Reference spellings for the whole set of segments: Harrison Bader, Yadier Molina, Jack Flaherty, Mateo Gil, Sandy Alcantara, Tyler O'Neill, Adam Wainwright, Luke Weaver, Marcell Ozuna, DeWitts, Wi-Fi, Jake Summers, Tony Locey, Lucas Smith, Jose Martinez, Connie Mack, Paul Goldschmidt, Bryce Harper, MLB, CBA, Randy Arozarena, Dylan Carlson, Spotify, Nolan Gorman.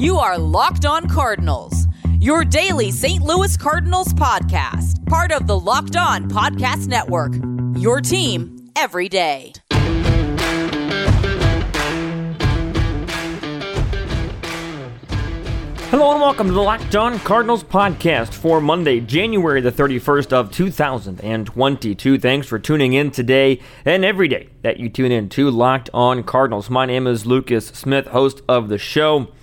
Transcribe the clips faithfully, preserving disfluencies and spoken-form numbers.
You are Locked On Cardinals, your daily Saint Louis Cardinals podcast, part of the Locked On Podcast Network, your team every day. Hello and welcome to the Locked On Cardinals podcast for Monday, January the thirty-first of two thousand twenty-two. Thanks for tuning in today and every day that you tune in to Locked On Cardinals. My name is Lucas Smith, host of the show.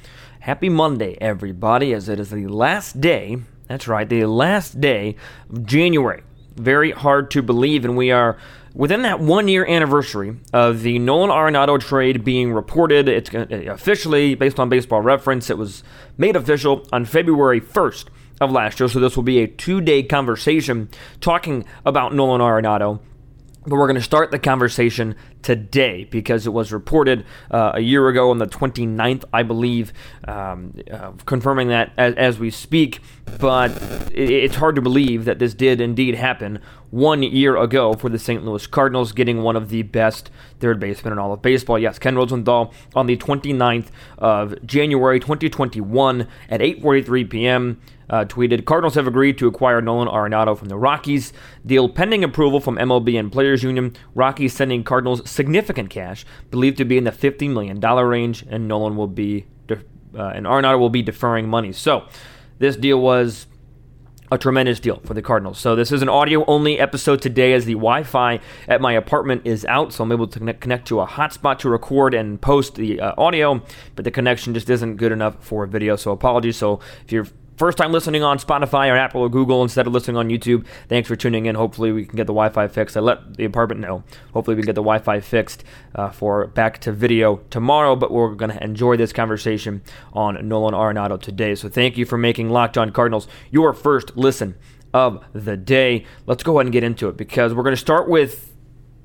Happy Monday, everybody, as it is the last day, that's right, the last day of January. Very hard to believe, and we are within that one-year anniversary of the Nolan Arenado trade being reported. It's officially, based on Baseball Reference, it was made official on February first of last year, so this will be a two-day conversation talking about Nolan Arenado, but we're going to start the conversation today because it was reported uh, a year ago on the twenty-ninth, I believe, um, uh, confirming that as, as we speak, but it, it's hard to believe that this did indeed happen one year ago for the Saint Louis Cardinals, getting one of the best third basemen in all of baseball. Yes, Ken Rosenthal on the twenty-ninth of January twenty twenty-one at eight forty-three p.m. Uh, tweeted, Cardinals have agreed to acquire Nolan Arenado from the Rockies. Deal pending approval from M L B and Players Union. Rockies sending Cardinals significant cash, believed to be in the fifty million dollars range, and Nolan will be, de- uh, and Arenado will be deferring money. So this deal was a tremendous deal for the Cardinals. So this is an audio-only episode today as the Wi-Fi at my apartment is out, so I'm able to connect to a hotspot to record and post the uh, audio, but the connection just isn't good enough for video, so apologies. So if you're first time listening on Spotify or Apple or Google instead of listening on YouTube, thanks for tuning in. Hopefully we can get the Wi-Fi fixed. I let the apartment know. Hopefully we can get the Wi-Fi fixed uh, for back to video tomorrow, but we're going to enjoy this conversation on Nolan Arenado today. So thank you for making Locked On Cardinals your first listen of the day. Let's go ahead and get into it because we're going to start with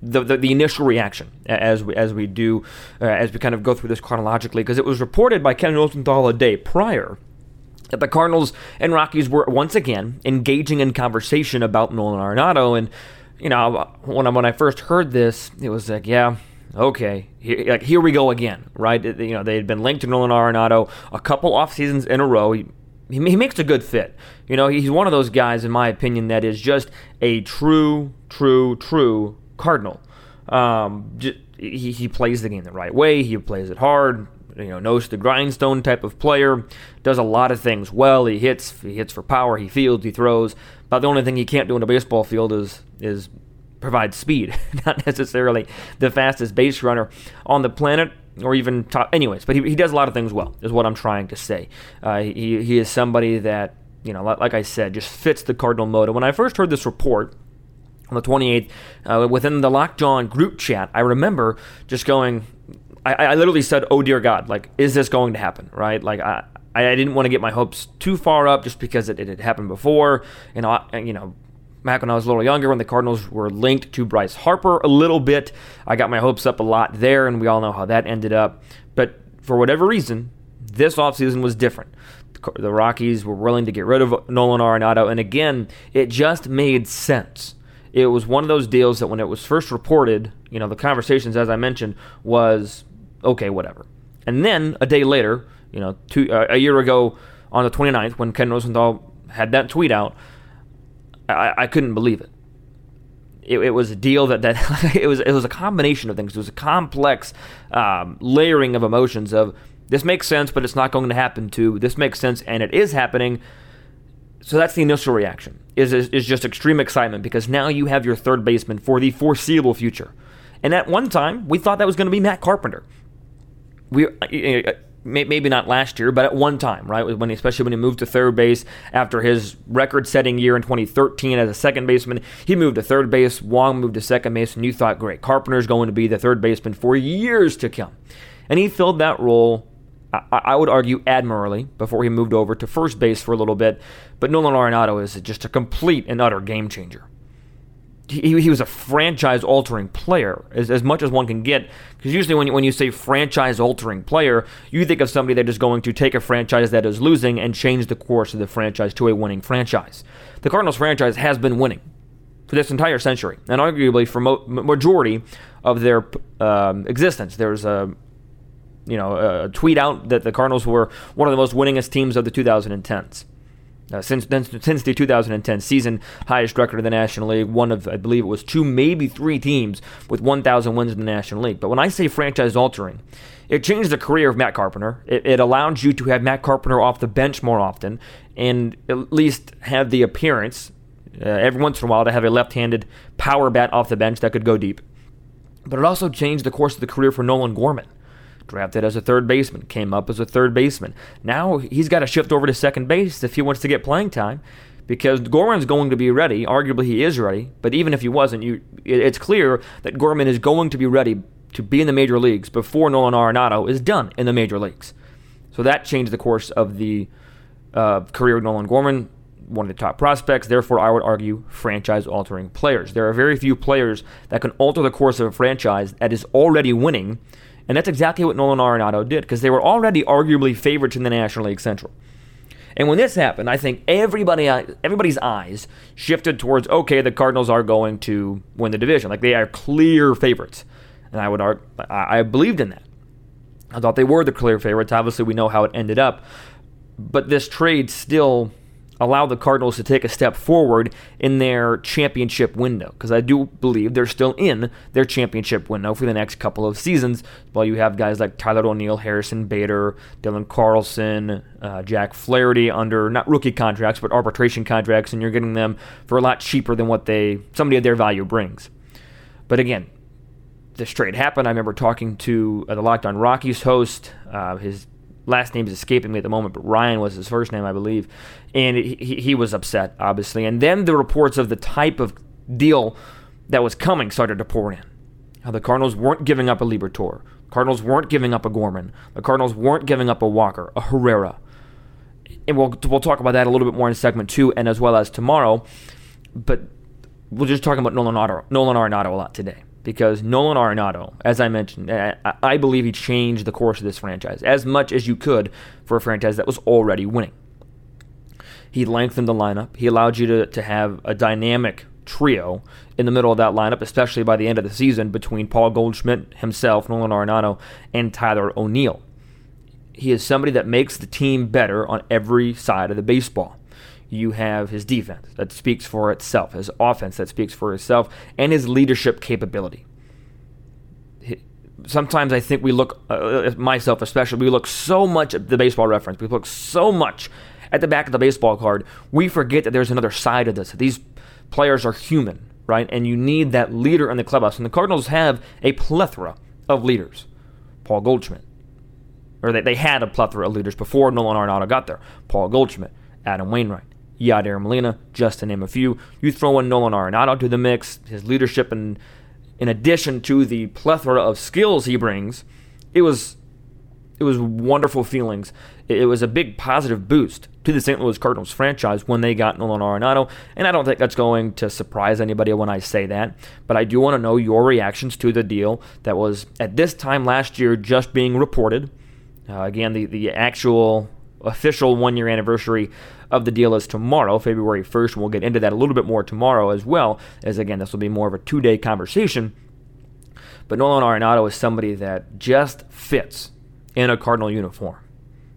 The, the the initial reaction as we as we do, uh, as we kind of go through this chronologically, because it was reported by Ken Rosenthal a day prior that the Cardinals and Rockies were once again engaging in conversation about Nolan Arenado. And, you know, when I, when I first heard this, it was like, yeah, okay, here, like, here we go again, right? It, you know, they had been linked to Nolan Arenado a couple off seasons in a row. He, he, he makes a good fit. You know, he's one of those guys, in my opinion, that is just a true, true, true Cardinal. Um, just, he, he plays the game the right way. He plays it hard. You know, nose to grindstone type of player, does a lot of things well. He hits, he hits for power. He fields, he throws. But the only thing he can't do in a baseball field is is provide speed. Not necessarily the fastest base runner on the planet, or even top. Anyways, but he he does a lot of things well, is what I'm trying to say. Uh, he he is somebody that, you know, like I said, just fits the Cardinal mode. When I first heard this report on the twenty-eighth, uh, within the Locked On group chat, I remember just going, I, I literally said, oh, dear God, like, is this going to happen, right? Like, I, I didn't want to get my hopes too far up just because it, it had happened before. And, I, you know, back when I was a little younger, when the Cardinals were linked to Bryce Harper a little bit, I got my hopes up a lot there, and we all know how that ended up. But for whatever reason, this offseason was different. The, the Rockies were willing to get rid of Nolan Arenado, and again, it just made sense. It was one of those deals that when it was first reported, you know, the conversations, as I mentioned, was okay, whatever. And then a day later, you know, two, uh, a year ago on the twenty-ninth, when Ken Rosenthal had that tweet out, I, I couldn't believe it. it. It was a deal that that it was it was a combination of things. It was a complex um, layering of emotions of this makes sense, but it's not going to happen. To this makes sense, and it is happening. So that's the initial reaction. Is, is is just extreme excitement because now you have your third baseman for the foreseeable future. And at one time, we thought that was going to be Matt Carpenter. We maybe not last year, but at one time, right? When especially when he moved to third base after his record-setting year in twenty thirteen as a second baseman, he moved to third base. Wong moved to second base, and you thought, great, Carpenter's going to be the third baseman for years to come, and he filled that role. I, I would argue admirably before he moved over to first base for a little bit. But Nolan Arenado is just a complete and utter game changer. He, he was a franchise-altering player, as, as much as one can get. Because usually when you, when you say franchise-altering player, you think of somebody that is going to take a franchise that is losing and change the course of the franchise to a winning franchise. The Cardinals franchise has been winning for this entire century, and arguably for mo- majority of their um, existence. There's a you know, uh, tweet out that the Cardinals were one of the most winningest teams of the two thousand tens. Uh, since since the two thousand ten season, highest record in the National League, one of, I believe it was two, maybe three teams with one thousand wins in the National League. But when I say franchise-altering, it changed the career of Matt Carpenter. It, it allowed you to have Matt Carpenter off the bench more often and at least have the appearance, uh, every once in a while, to have a left-handed power bat off the bench that could go deep. But it also changed the course of the career for Nolan Gorman. Drafted as a third baseman, came up as a third baseman. Now he's got to shift over to second base if he wants to get playing time, because Gorman's going to be ready. Arguably he is ready, but even if he wasn't, you, it, it's clear that Gorman is going to be ready to be in the major leagues before Nolan Arenado is done in the major leagues. So that changed the course of the uh, career of Nolan Gorman, one of the top prospects. Therefore, I would argue franchise-altering players. There are very few players that can alter the course of a franchise that is already winning. And that's exactly what Nolan Arenado did, because they were already arguably favorites in the National League Central. And when this happened, I think everybody, everybody's eyes shifted towards, okay, the Cardinals are going to win the division. Like, they are clear favorites. And I would argue, I believed in that. I thought they were the clear favorites. Obviously, we know how it ended up. But this trade still allowed the Cardinals to take a step forward in their championship window, because I do believe they're still in their championship window for the next couple of seasons, while you have guys like Tyler O'Neill, Harrison Bader, Dylan Carlson, uh, Jack Flaherty under not rookie contracts but arbitration contracts, and you're getting them for a lot cheaper than what they somebody of their value brings. But again, this trade happened. I remember talking to uh, the Locked On Rockies host, uh, his last name is escaping me at the moment, but Ryan was his first name, I believe. And he he was upset, obviously. And then the reports of the type of deal that was coming started to pour in. How the Cardinals weren't giving up a Liberatore. Cardinals weren't giving up a Gorman. The Cardinals weren't giving up a Walker, a Herrera. And we'll, we'll talk about that a little bit more in segment two and as well as tomorrow. But we're just talking about Nolan Arenado a lot today. Because Nolan Arenado, as I mentioned, I, I believe he changed the course of this franchise as much as you could for a franchise that was already winning. He lengthened the lineup. He allowed you to, to have a dynamic trio in the middle of that lineup, especially by the end of the season, between Paul Goldschmidt himself, Nolan Arenado, and Tyler O'Neill. He is somebody that makes the team better on every side of the baseball. You have his defense that speaks for itself, his offense that speaks for itself, and his leadership capability. Sometimes I think we look, uh, myself especially, we look so much at the baseball reference. We look so much at the back of the baseball card, we forget that there's another side of this. These players are human, right? And you need that leader in the clubhouse. And the Cardinals have a plethora of leaders. Paul Goldschmidt. Or they, they had a plethora of leaders before Nolan Arenado got there. Paul Goldschmidt, Adam Wainwright, Yadier Molina, just to name a few. You throw in Nolan Arenado to the mix, his leadership, and in addition to the plethora of skills he brings, it was it was wonderful feelings. It was a big positive boost to the Saint Louis Cardinals franchise when they got Nolan Arenado, and I don't think that's going to surprise anybody when I say that, but I do want to know your reactions to the deal that was, at this time last year, just being reported. Uh, again, the, the actual official one-year anniversary of the deal is tomorrow, February first. We'll get into that a little bit more tomorrow as well, as again, this will be more of a two-day conversation. But Nolan Arenado is somebody that just fits in a Cardinal uniform,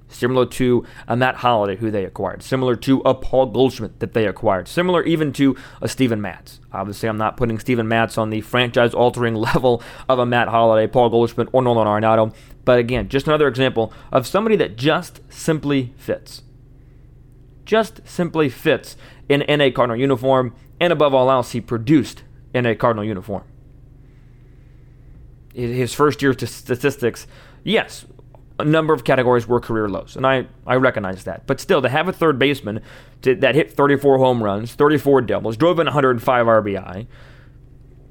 similar to a Matt Holliday, who they acquired, similar to a Paul Goldschmidt that they acquired, similar even to a Steven Matz. Obviously, I'm not putting Steven Matz on the franchise-altering level of a Matt Holliday, Paul Goldschmidt, or Nolan Arenado, but again, just another example of somebody that just simply fits. Just simply fits in, in a Cardinal uniform, and above all else, he produced in a Cardinal uniform. His first year to statistics, yes, a number of categories were career lows, and I, I recognize that. But still, to have a third baseman to, that hit thirty-four home runs, thirty-four doubles, drove in one hundred five R B I,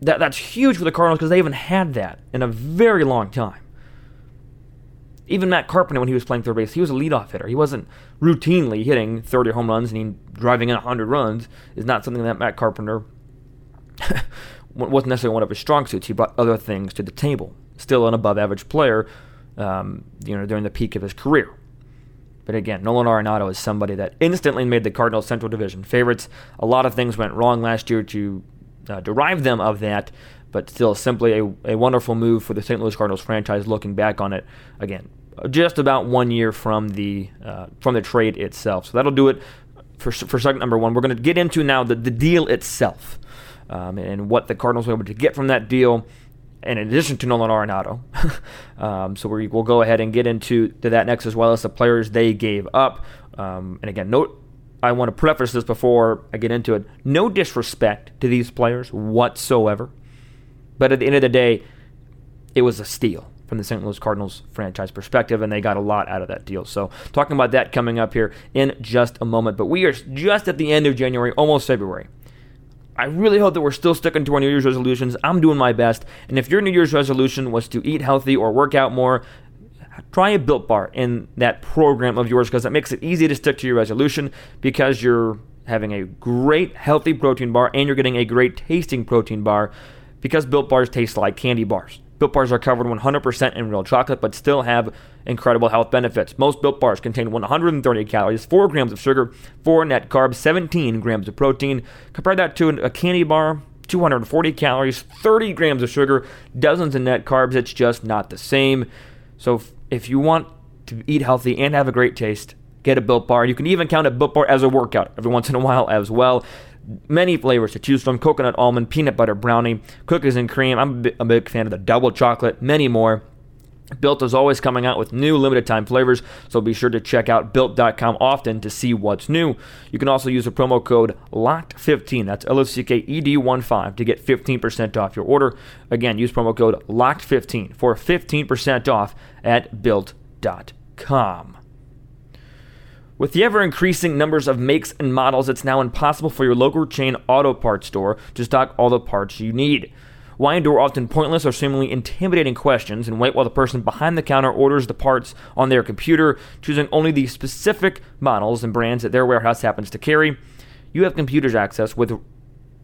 that that's huge for the Cardinals because they haven't had that in a very long time. Even Matt Carpenter, when he was playing third base, he was a leadoff hitter. He wasn't routinely hitting thirty home runs, and he, driving in one hundred runs is not something that Matt Carpenter wasn't necessarily one of his strong suits. He brought other things to the table. Still an above-average player, Um, you know, during the peak of his career. But again, Nolan Arenado is somebody that instantly made the Cardinals Central Division favorites. A lot of things went wrong last year to uh, derive them of that, But still, simply a, a wonderful move for the Saint Louis Cardinals franchise looking back on it. Again, just about one year from the uh, from the trade itself. So that'll do it for for segment number one. We're going to get into now the, the deal itself um, and what the Cardinals were able to get from that deal, and in addition to Nolan Arenado. um, so we, we'll go ahead and get into to that next, as well as the players they gave up. Um, and again, note, I want to preface this before I get into it. No disrespect to these players whatsoever. But at the end of the day, it was a steal from the Saint Louis Cardinals franchise perspective, and they got a lot out of that deal. So talking about that coming up here in just a moment. But we are just at the end of January, almost February. I really hope that we're still sticking to our New Year's resolutions. I'm doing my best. And if your New Year's resolution was to eat healthy or work out more, try a Built Bar in that program of yours, because that makes it easy to stick to your resolution, because you're having a great healthy protein bar and you're getting a great tasting protein bar. Because Built Bars taste like candy bars. Built Bars are covered one hundred percent in real chocolate, but still have incredible health benefits. Most Built Bars contain one hundred thirty calories, four grams of sugar, four net carbs, seventeen grams of protein. Compare that to a candy bar, two hundred forty calories, thirty grams of sugar, dozens of net carbs. It's just not the same. So if you want to eat healthy and have a great taste, get a Built Bar. You can even count a Built Bar as a workout every once in a while as well. Many flavors to choose from: coconut almond, peanut butter brownie, cookies and cream. I'm a big fan of the double chocolate, many more. Built is always coming out with new limited time flavors, so be sure to check out built dot com often to see what's new. You can also use the promo code locked fifteen, that's L O C K E D one five, to get fifteen percent off your order. Again, use promo code locked fifteen for fifteen percent off at built dot com. With the ever-increasing numbers of makes and models, it's now impossible for your local chain auto parts store to stock all the parts you need. Why endure often pointless or seemingly intimidating questions and wait while the person behind the counter orders the parts on their computer, choosing only the specific models and brands that their warehouse happens to carry? You have computers access with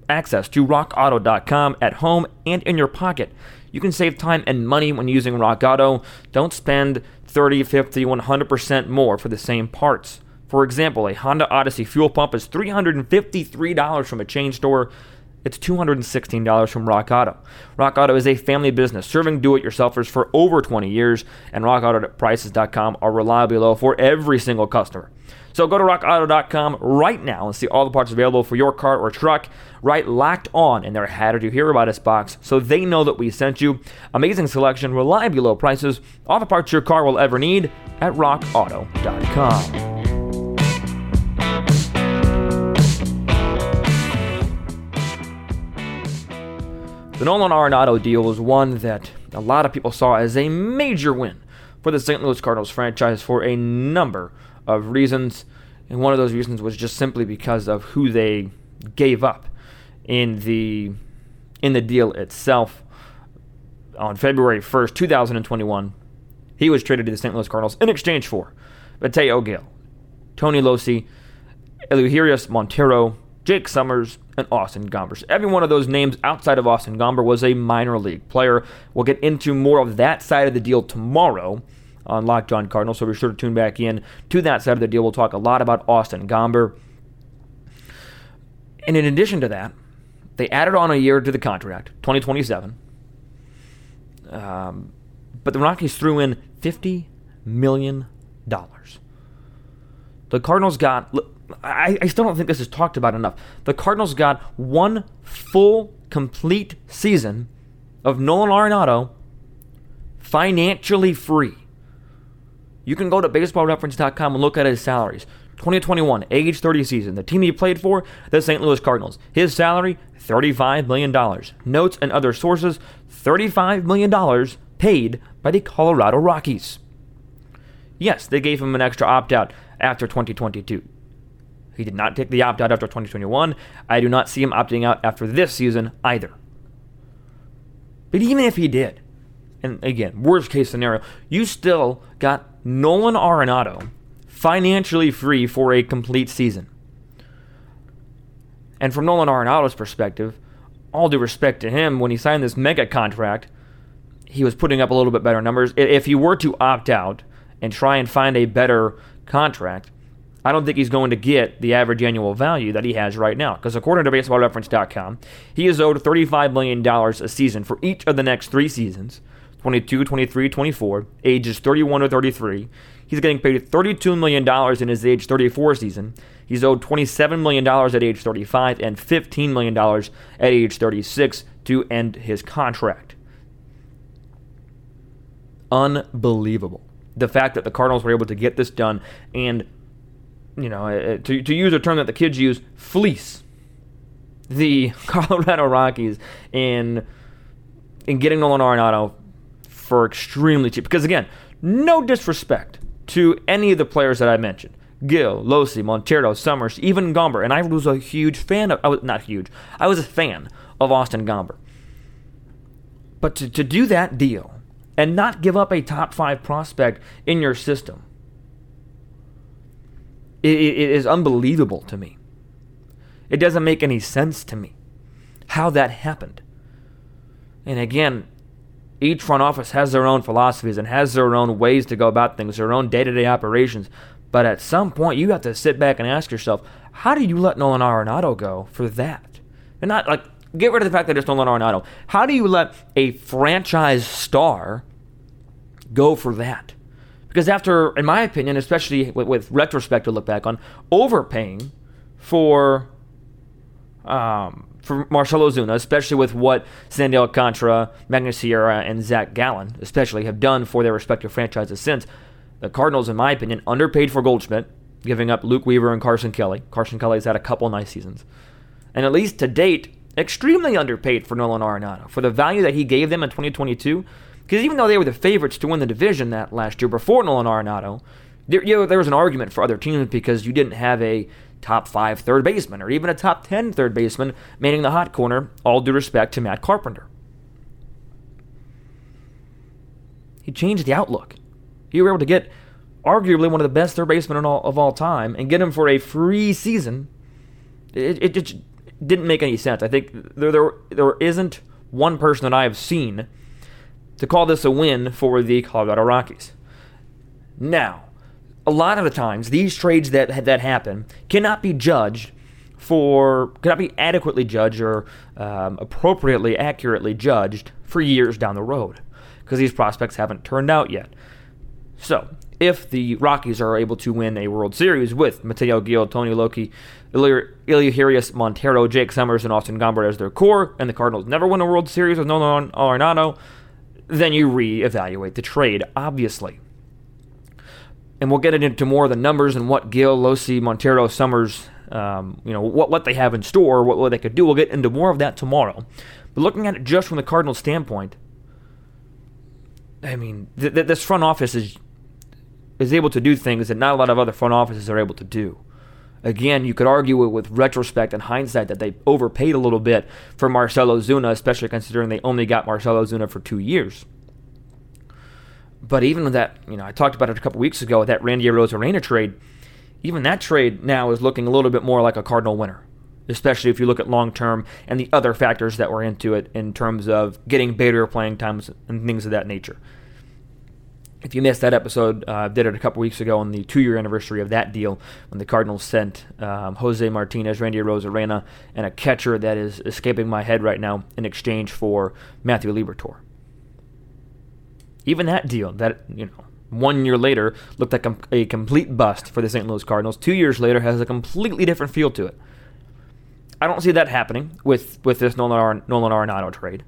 access to rock auto dot com at home and in your pocket. You can save time and money when using Rock Auto. Don't spend thirty, fifty, one hundred percent more for the same parts. For example, a Honda Odyssey fuel pump is three hundred fifty-three dollars from a chain store. It's two hundred sixteen dollars from Rock Auto. Rock Auto is a family business serving do-it-yourselfers for over twenty years, and rock auto prices dot com are reliably low for every single customer. So go to rock auto dot com right now and see all the parts available for your car or truck. Write Locked On in their How Did You Hear About Us box so they know that we sent you. Amazing selection, reliably low prices, all the parts your car will ever need at rock auto dot com. The Nolan Arenado deal was one that a lot of people saw as a major win for the Saint Louis Cardinals franchise for a number of reasons, and one of those reasons was just simply because of who they gave up in the in the deal itself. On February first, twenty twenty-one, he was traded to the Saint Louis Cardinals in exchange for Mateo Gil, Tony Locey, Elehuris Montero, Jake Summers, and Austin Gomber. So every one of those names outside of Austin Gomber was a minor league player. We'll get into more of that side of the deal tomorrow on Locked On Cardinals, so be sure to tune back in to that side of the deal. We'll talk a lot about Austin Gomber. And in addition to that, they added on a year to the contract, twenty twenty-seven. Um, but the Rockies threw in fifty million dollars. The Cardinals got... I, I still don't think this is talked about enough. The Cardinals got one full, complete season of Nolan Arenado financially free. You can go to baseball reference dot com and look at his salaries. twenty twenty-one, age thirty season. The team he played for, the Saint Louis Cardinals. His salary, thirty-five million dollars. Notes and other sources, thirty-five million dollars paid by the Colorado Rockies. Yes, they gave him an extra opt-out after twenty twenty-two. He did not take the opt-out after twenty twenty-one. I do not see him opting out after this season either. But even if he did, and again, worst case scenario, you still got Nolan Arenado financially free for a complete season. And from Nolan Arenado's perspective, all due respect to him, when he signed this mega contract, he was putting up a little bit better numbers. If he were to opt out and try and find a better contract, I don't think he's going to get the average annual value that he has right now, because according to baseball reference dot com, he is owed thirty-five million dollars a season for each of the next three seasons, twenty-two, twenty-three, twenty-four, ages thirty-one to thirty-three. He's getting paid thirty-two million dollars in his age thirty-four season. He's owed twenty-seven million dollars at age thirty-five and fifteen million dollars at age thirty-six to end his contract. Unbelievable. The fact that the Cardinals were able to get this done and, you know, to to use a term that the kids use, fleece the Colorado Rockies in in getting Nolan Arenado for extremely cheap. Because again, no disrespect to any of the players that I mentioned. Gil, Losey, Montero, Summers, even Gomber. And I was a huge fan of, I was not huge, I was a fan of Austin Gomber. But to, to do that deal and not give up a top five prospect in your system, It, it is unbelievable to me. It doesn't make any sense to me how that happened. And again, each front office has their own philosophies and has their own ways to go about things, their own day-to-day operations. But at some point, you have to sit back and ask yourself, how do you let Nolan Arenado go for that? And not like, get rid of the fact that it's Nolan Arenado. How do you let a franchise star go for that? Because after, in my opinion, especially with, with retrospect to look back on, overpaying for um, for Marcell Ozuna, especially with what Sandy Alcantara, Magnus Sierra, and Zach Gallen especially have done for their respective franchises since, the Cardinals, in my opinion, underpaid for Goldschmidt, giving up Luke Weaver and Carson Kelly. Carson Kelly's had a couple nice seasons. And at least to date, extremely underpaid for Nolan Arenado. For the value that he gave them in twenty twenty-two, because even though they were the favorites to win the division that last year before Nolan Arenado, there, you know, there was an argument for other teams because you didn't have a top five third baseman or even a top ten third baseman manning the hot corner, all due respect to Matt Carpenter. He changed the outlook. You were able to get arguably one of the best third basemen in all, of all time and get him for a free season. It, it, it didn't make any sense. I think there, there, there isn't one person that I have seen to call this a win for the Colorado Rockies. Now, a lot of the times, these trades that that happen cannot be judged for, cannot be adequately judged or um, appropriately, accurately judged for years down the road, because these prospects haven't turned out yet. So, if the Rockies are able to win a World Series with Mateo Gil, Tony Locey, Elehuris Montero, Jake Summers, and Austin Gomber as their core, and the Cardinals never win a World Series with Nolan Arenado, then you reevaluate the trade, obviously. And we'll get into more of the numbers and what Gil, Losey, Montero, Summers, um, you know, what, what they have in store, what, what they could do. We'll get into more of that tomorrow. But looking at it just from the Cardinals' standpoint, I mean, th- th- this front office is is able to do things that not a lot of other front offices are able to do. Again, you could argue it with retrospect and hindsight that they overpaid a little bit for Marcell Ozuna, especially considering they only got Marcell Ozuna for two years. But even with that, you know, I talked about it a couple weeks ago with that Randy Arozarena trade. Even that trade now is looking a little bit more like a Cardinal winner, especially if you look at long-term and the other factors that were into it in terms of getting Bader playing times and things of that nature. If you missed that episode, I uh, did it a couple weeks ago on the two-year anniversary of that deal when the Cardinals sent um, Jose Martinez, Randy Arozarena, and a catcher that is escaping my head right now in exchange for Matthew Liberatore. Even that deal, that, you know, one year later looked like a, a complete bust for the Saint Louis Cardinals. Two years later has a completely different feel to it. I don't see that happening with, with this Nolan, Ar- Nolan Arenado trade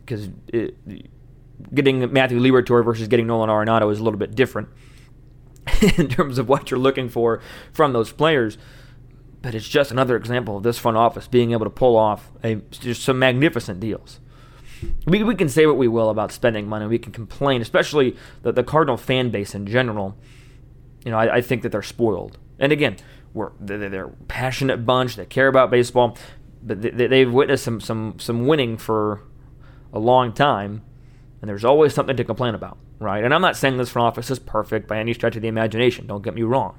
because it... Getting Matthew Liberatore versus getting Nolan Arenado is a little bit different in terms of what you're looking for from those players. But it's just another example of this front office being able to pull off a, just some magnificent deals. We we can say what we will about spending money. We can complain, especially the, the Cardinal fan base in general. You know, I, I think that they're spoiled. And again, we're they're, they're a passionate bunch. They care about baseball. But they, they've witnessed some, some, some winning for a long time. And there's always something to complain about, right? And I'm not saying this front office is perfect by any stretch of the imagination. Don't get me wrong.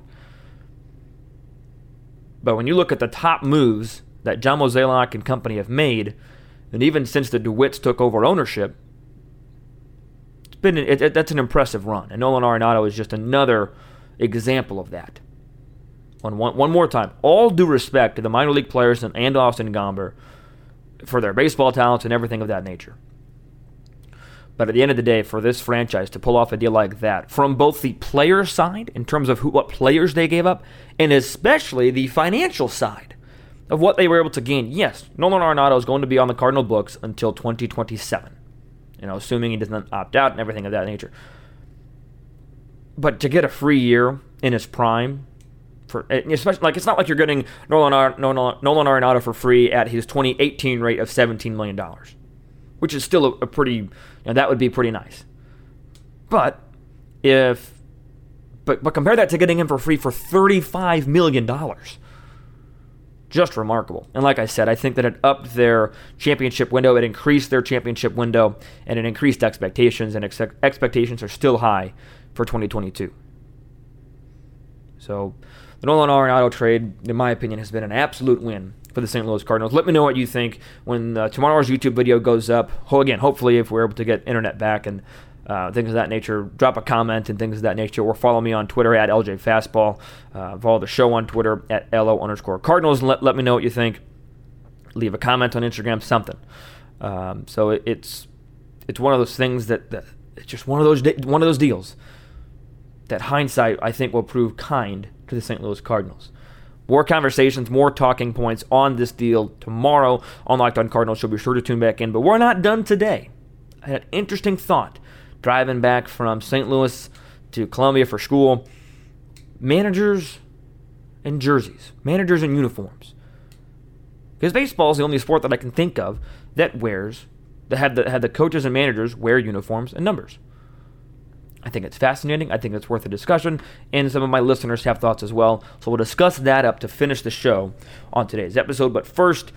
But when you look at the top moves that John Mozeliak and company have made, and even since the DeWitts took over ownership, it's been it, it, that's an impressive run. And Nolan Arenado is just another example of that. One, one, one more time, all due respect to the minor league players and, and Austin Gomber for their baseball talents and everything of that nature. But at the end of the day, for this franchise to pull off a deal like that, from both the player side, in terms of who, what players they gave up, and especially the financial side of what they were able to gain. Yes, Nolan Arenado is going to be on the Cardinal books until twenty twenty-seven. You know, assuming he doesn't opt out and everything of that nature. But to get a free year in his prime, for especially like it's not like you're getting Nolan, Ar- Nolan, Nolan Arenado for free at his twenty eighteen rate of seventeen million dollars. Which is still a, a pretty, you know, that would be pretty nice. But if, but, but compare that to getting him for free for thirty-five million dollars. Just remarkable. And like I said, I think that it upped their championship window, it increased their championship window, and it increased expectations, and ex- expectations are still high for twenty twenty-two. So the Nolan Arenado trade, in my opinion, has been an absolute win for the Saint Louis Cardinals. Let me know what you think when uh, tomorrow's YouTube video goes up. Oh, again, hopefully if we're able to get internet back and uh, things of that nature, drop a comment and things of that nature, or follow me on Twitter at L J Fastball. Uh, follow the show on Twitter at L O underscore Cardinals, and let, let me know what you think. Leave a comment on Instagram, something. Um, so it, it's it's one of those things that, that it's just one of those de- one of those deals that hindsight I think will prove kind to the Saint Louis Cardinals. More conversations, more talking points on this deal tomorrow on Locked On Cardinals. So be sure to tune back in. But we're not done today. I had an interesting thought driving back from Saint Louis to Columbia for school. Managers and jerseys. Managers and uniforms. Because baseball is the only sport that I can think of that wears, that had the, had the coaches and managers wear uniforms and numbers. I think it's fascinating. I think it's worth a discussion. And some of my listeners have thoughts as well. So we'll discuss that up to finish the show on today's episode. But first,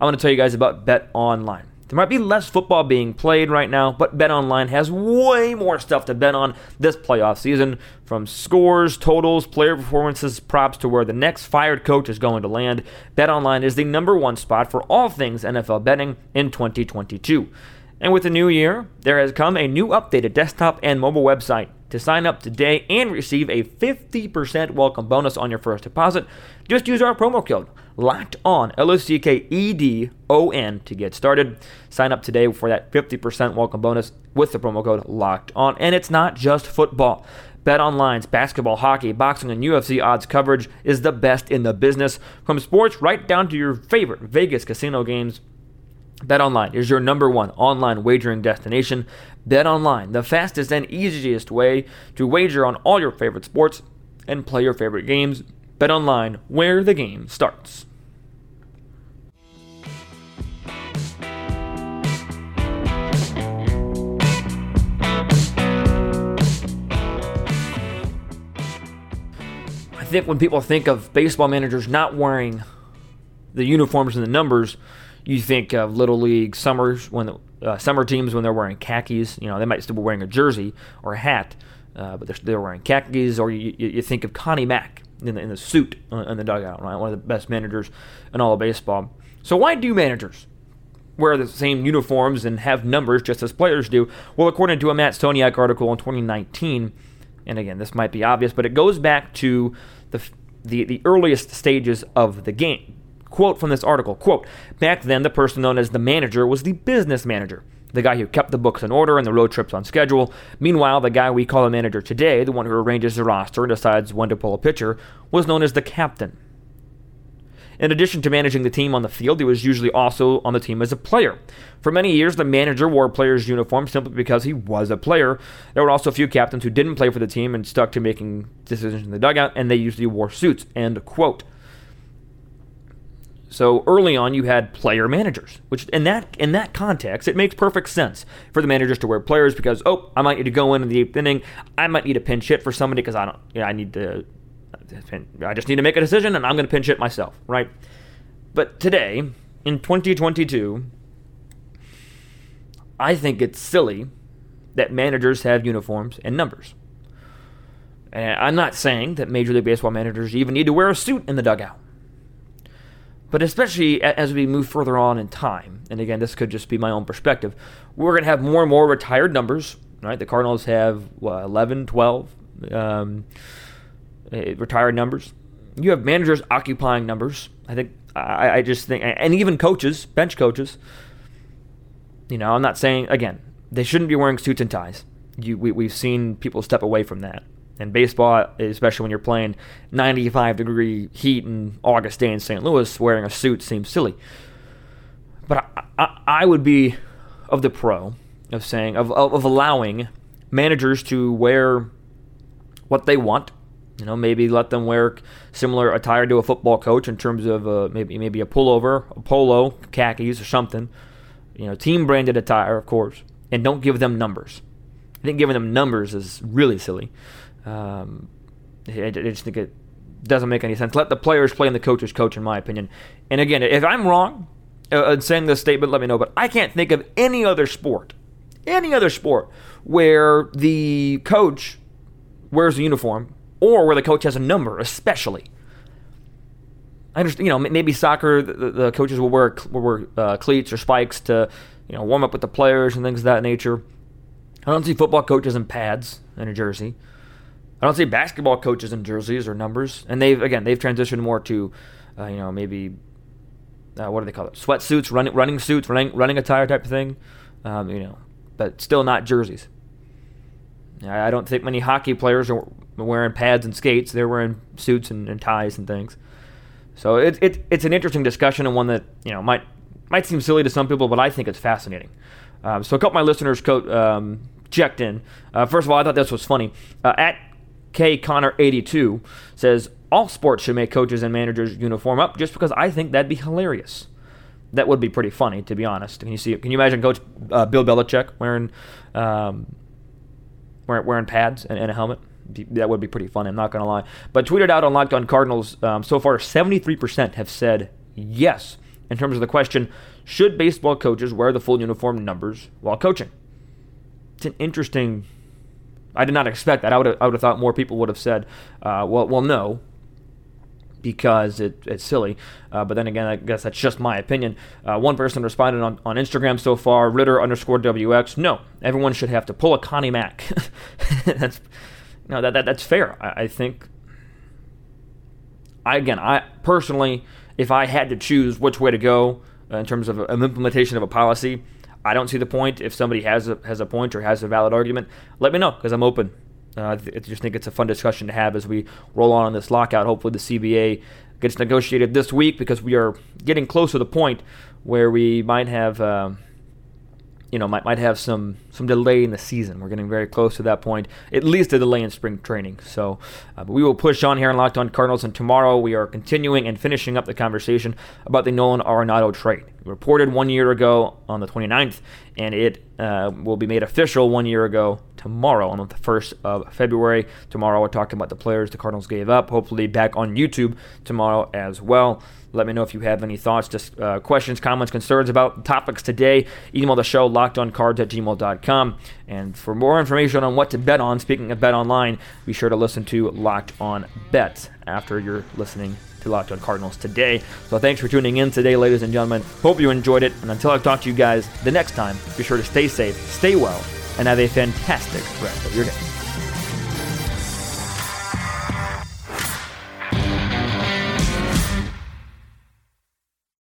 I want to tell you guys about Bet Online. There might be less football being played right now, but Bet Online has way more stuff to bet on this playoff season, from scores, totals, player performances, props, to where the next fired coach is going to land. Bet Online is the number one spot for all things N F L betting in twenty twenty-two. And with the new year, there has come a new updated desktop and mobile website. To sign up today and receive a fifty percent welcome bonus on your first deposit, just use our promo code LOCKEDON, L O C K E D O N, to get started. Sign up today for that fifty percent welcome bonus with the promo code LOCKEDON. And it's not just football. BetOnline's basketball, hockey, boxing, and U F C odds coverage is the best in the business. From sports right down to your favorite Vegas casino games, BetOnline is your number one online wagering destination. BetOnline, the fastest and easiest way to wager on all your favorite sports and play your favorite games. BetOnline, where the game starts. I think when people think of baseball managers not wearing the uniforms and the numbers, you think of Little League summers when the, uh, summer teams when they're wearing khakis. You know, they might still be wearing a jersey or a hat, uh, but they're, they're wearing khakis. Or you, you think of Connie Mack in the, in the suit in the dugout, right? One of the best managers in all of baseball. So why do managers wear the same uniforms and have numbers just as players do? Well, according to a Matt Stoniak article in twenty nineteen, and again, this might be obvious, but it goes back to the the, the earliest stages of the game. Quote from this article, quote, "Back then, the person known as the manager was the business manager, the guy who kept the books in order and the road trips on schedule. Meanwhile, the guy we call a manager today, the one who arranges the roster and decides when to pull a pitcher, was known as the captain. In addition to managing the team on the field, he was usually also on the team as a player. For many years, the manager wore a player's uniform simply because he was a player. There were also a few captains who didn't play for the team and stuck to making decisions in the dugout, and they usually wore suits," end quote. So early on, you had player managers, which in that in that context, it makes perfect sense for the managers to wear players because, oh, I might need to go in in the eighth inning, I might need a pinch hit for somebody because I don't, you know, I need to, I just need to make a decision and I'm going to pinch hit myself, right? But today, in twenty twenty-two, I think it's silly that managers have uniforms and numbers. And I'm not saying that Major League Baseball managers even need to wear a suit in the dugout. But especially as we move further on in time, and again, this could just be my own perspective, we're going to have more and more retired numbers, right? The Cardinals have what, eleven, twelve um, retired numbers. You have managers occupying numbers. I think I, I just think, and even coaches, bench coaches. You know, I'm not saying, again, they shouldn't be wearing suits and ties. You, we, we've seen people step away from that. And baseball, especially when you're playing ninety-five degree heat in August day in Saint Louis, wearing a suit seems silly. But I, I, I would be of the pro of saying, of, of, of allowing managers to wear what they want. You know, maybe let them wear similar attire to a football coach in terms of uh, maybe maybe a pullover, a polo, khakis or something. You know, team-branded attire, of course, and don't give them numbers. I think giving them numbers is really silly. Um, I, I just think it doesn't make any sense. Let the players play and the coaches coach, in my opinion. And again, if I'm wrong uh, in saying this statement, let me know, but I can't think of any other sport, any other sport where the coach wears a uniform or where the coach has a number, especially. I understand, you know, maybe soccer, the, the coaches will wear, will wear uh, cleats or spikes to, you know, warm up with the players and things of that nature. I don't see football coaches in pads and a jersey. I don't see basketball coaches in jerseys or numbers. And they've, again, they've transitioned more to, uh, you know, maybe, uh, what do they call it? Sweatsuits, running running suits, running running attire type of thing, um, you know, but still not jerseys. I, I don't think many hockey players are wearing pads and skates. They're wearing suits and, and ties and things. So it, it, it's an interesting discussion and one that, you know, might might seem silly to some people, but I think it's fascinating. Um, so a couple of my listeners co- um, checked in. Uh, first of all, I thought this was funny. Uh, at K Connor eighty-two says, all sports should make coaches and managers uniform up just because I think that'd be hilarious. That would be pretty funny, to be honest. Can you see? Can you imagine Coach uh, Bill Belichick wearing, um, wearing, wearing pads and, and a helmet? That would be pretty fun, I'm not going to lie. But tweeted out on Locked On Cardinals, um, so far seventy-three percent have said yes in terms of the question, should baseball coaches wear the full uniform numbers while coaching? It's an interesting... I did not expect that. I would have, I would have thought more people would have said, uh, well, well, no, because it, it's silly. Uh, but then again, I guess that's just my opinion. Uh, one person responded on, on Instagram so far, Ritter underscore WX, no, everyone should have to pull a Connie Mack. That's... No, that, that that's fair. I, I think, I, again, I personally, if I had to choose which way to go uh, in terms of an implementation of a policy, I don't see the point. If somebody has a, has a point or has a valid argument, let me know because I'm open. Uh, I, th- I just think it's a fun discussion to have as we roll on on this lockout. Hopefully the C B A gets negotiated this week because we are getting close to the point where we might have... Uh, you know, might might have some, some delay in the season. We're getting very close to that point, at least a delay in spring training. So uh, but we will push on here on Locked On Cardinals, and tomorrow we are continuing and finishing up the conversation about the Nolan Arenado trade. Reported one year ago on the twenty-ninth, and it uh, will be made official one year ago tomorrow on the first of February. Tomorrow we're talking about the players the Cardinals gave up, hopefully back on YouTube tomorrow as well. Let me know if you have any thoughts, just uh, questions, comments, concerns about topics today. Email the show, locked on cards at gmail dot com. And for more information on what to bet on, speaking of bet online, be sure to listen to Locked On Bets after you're listening to Locked On Cardinals today. So thanks for tuning in today, ladies and gentlemen. Hope you enjoyed it. And until I talk to you guys the next time, be sure to stay safe, stay well, and have a fantastic rest of your day.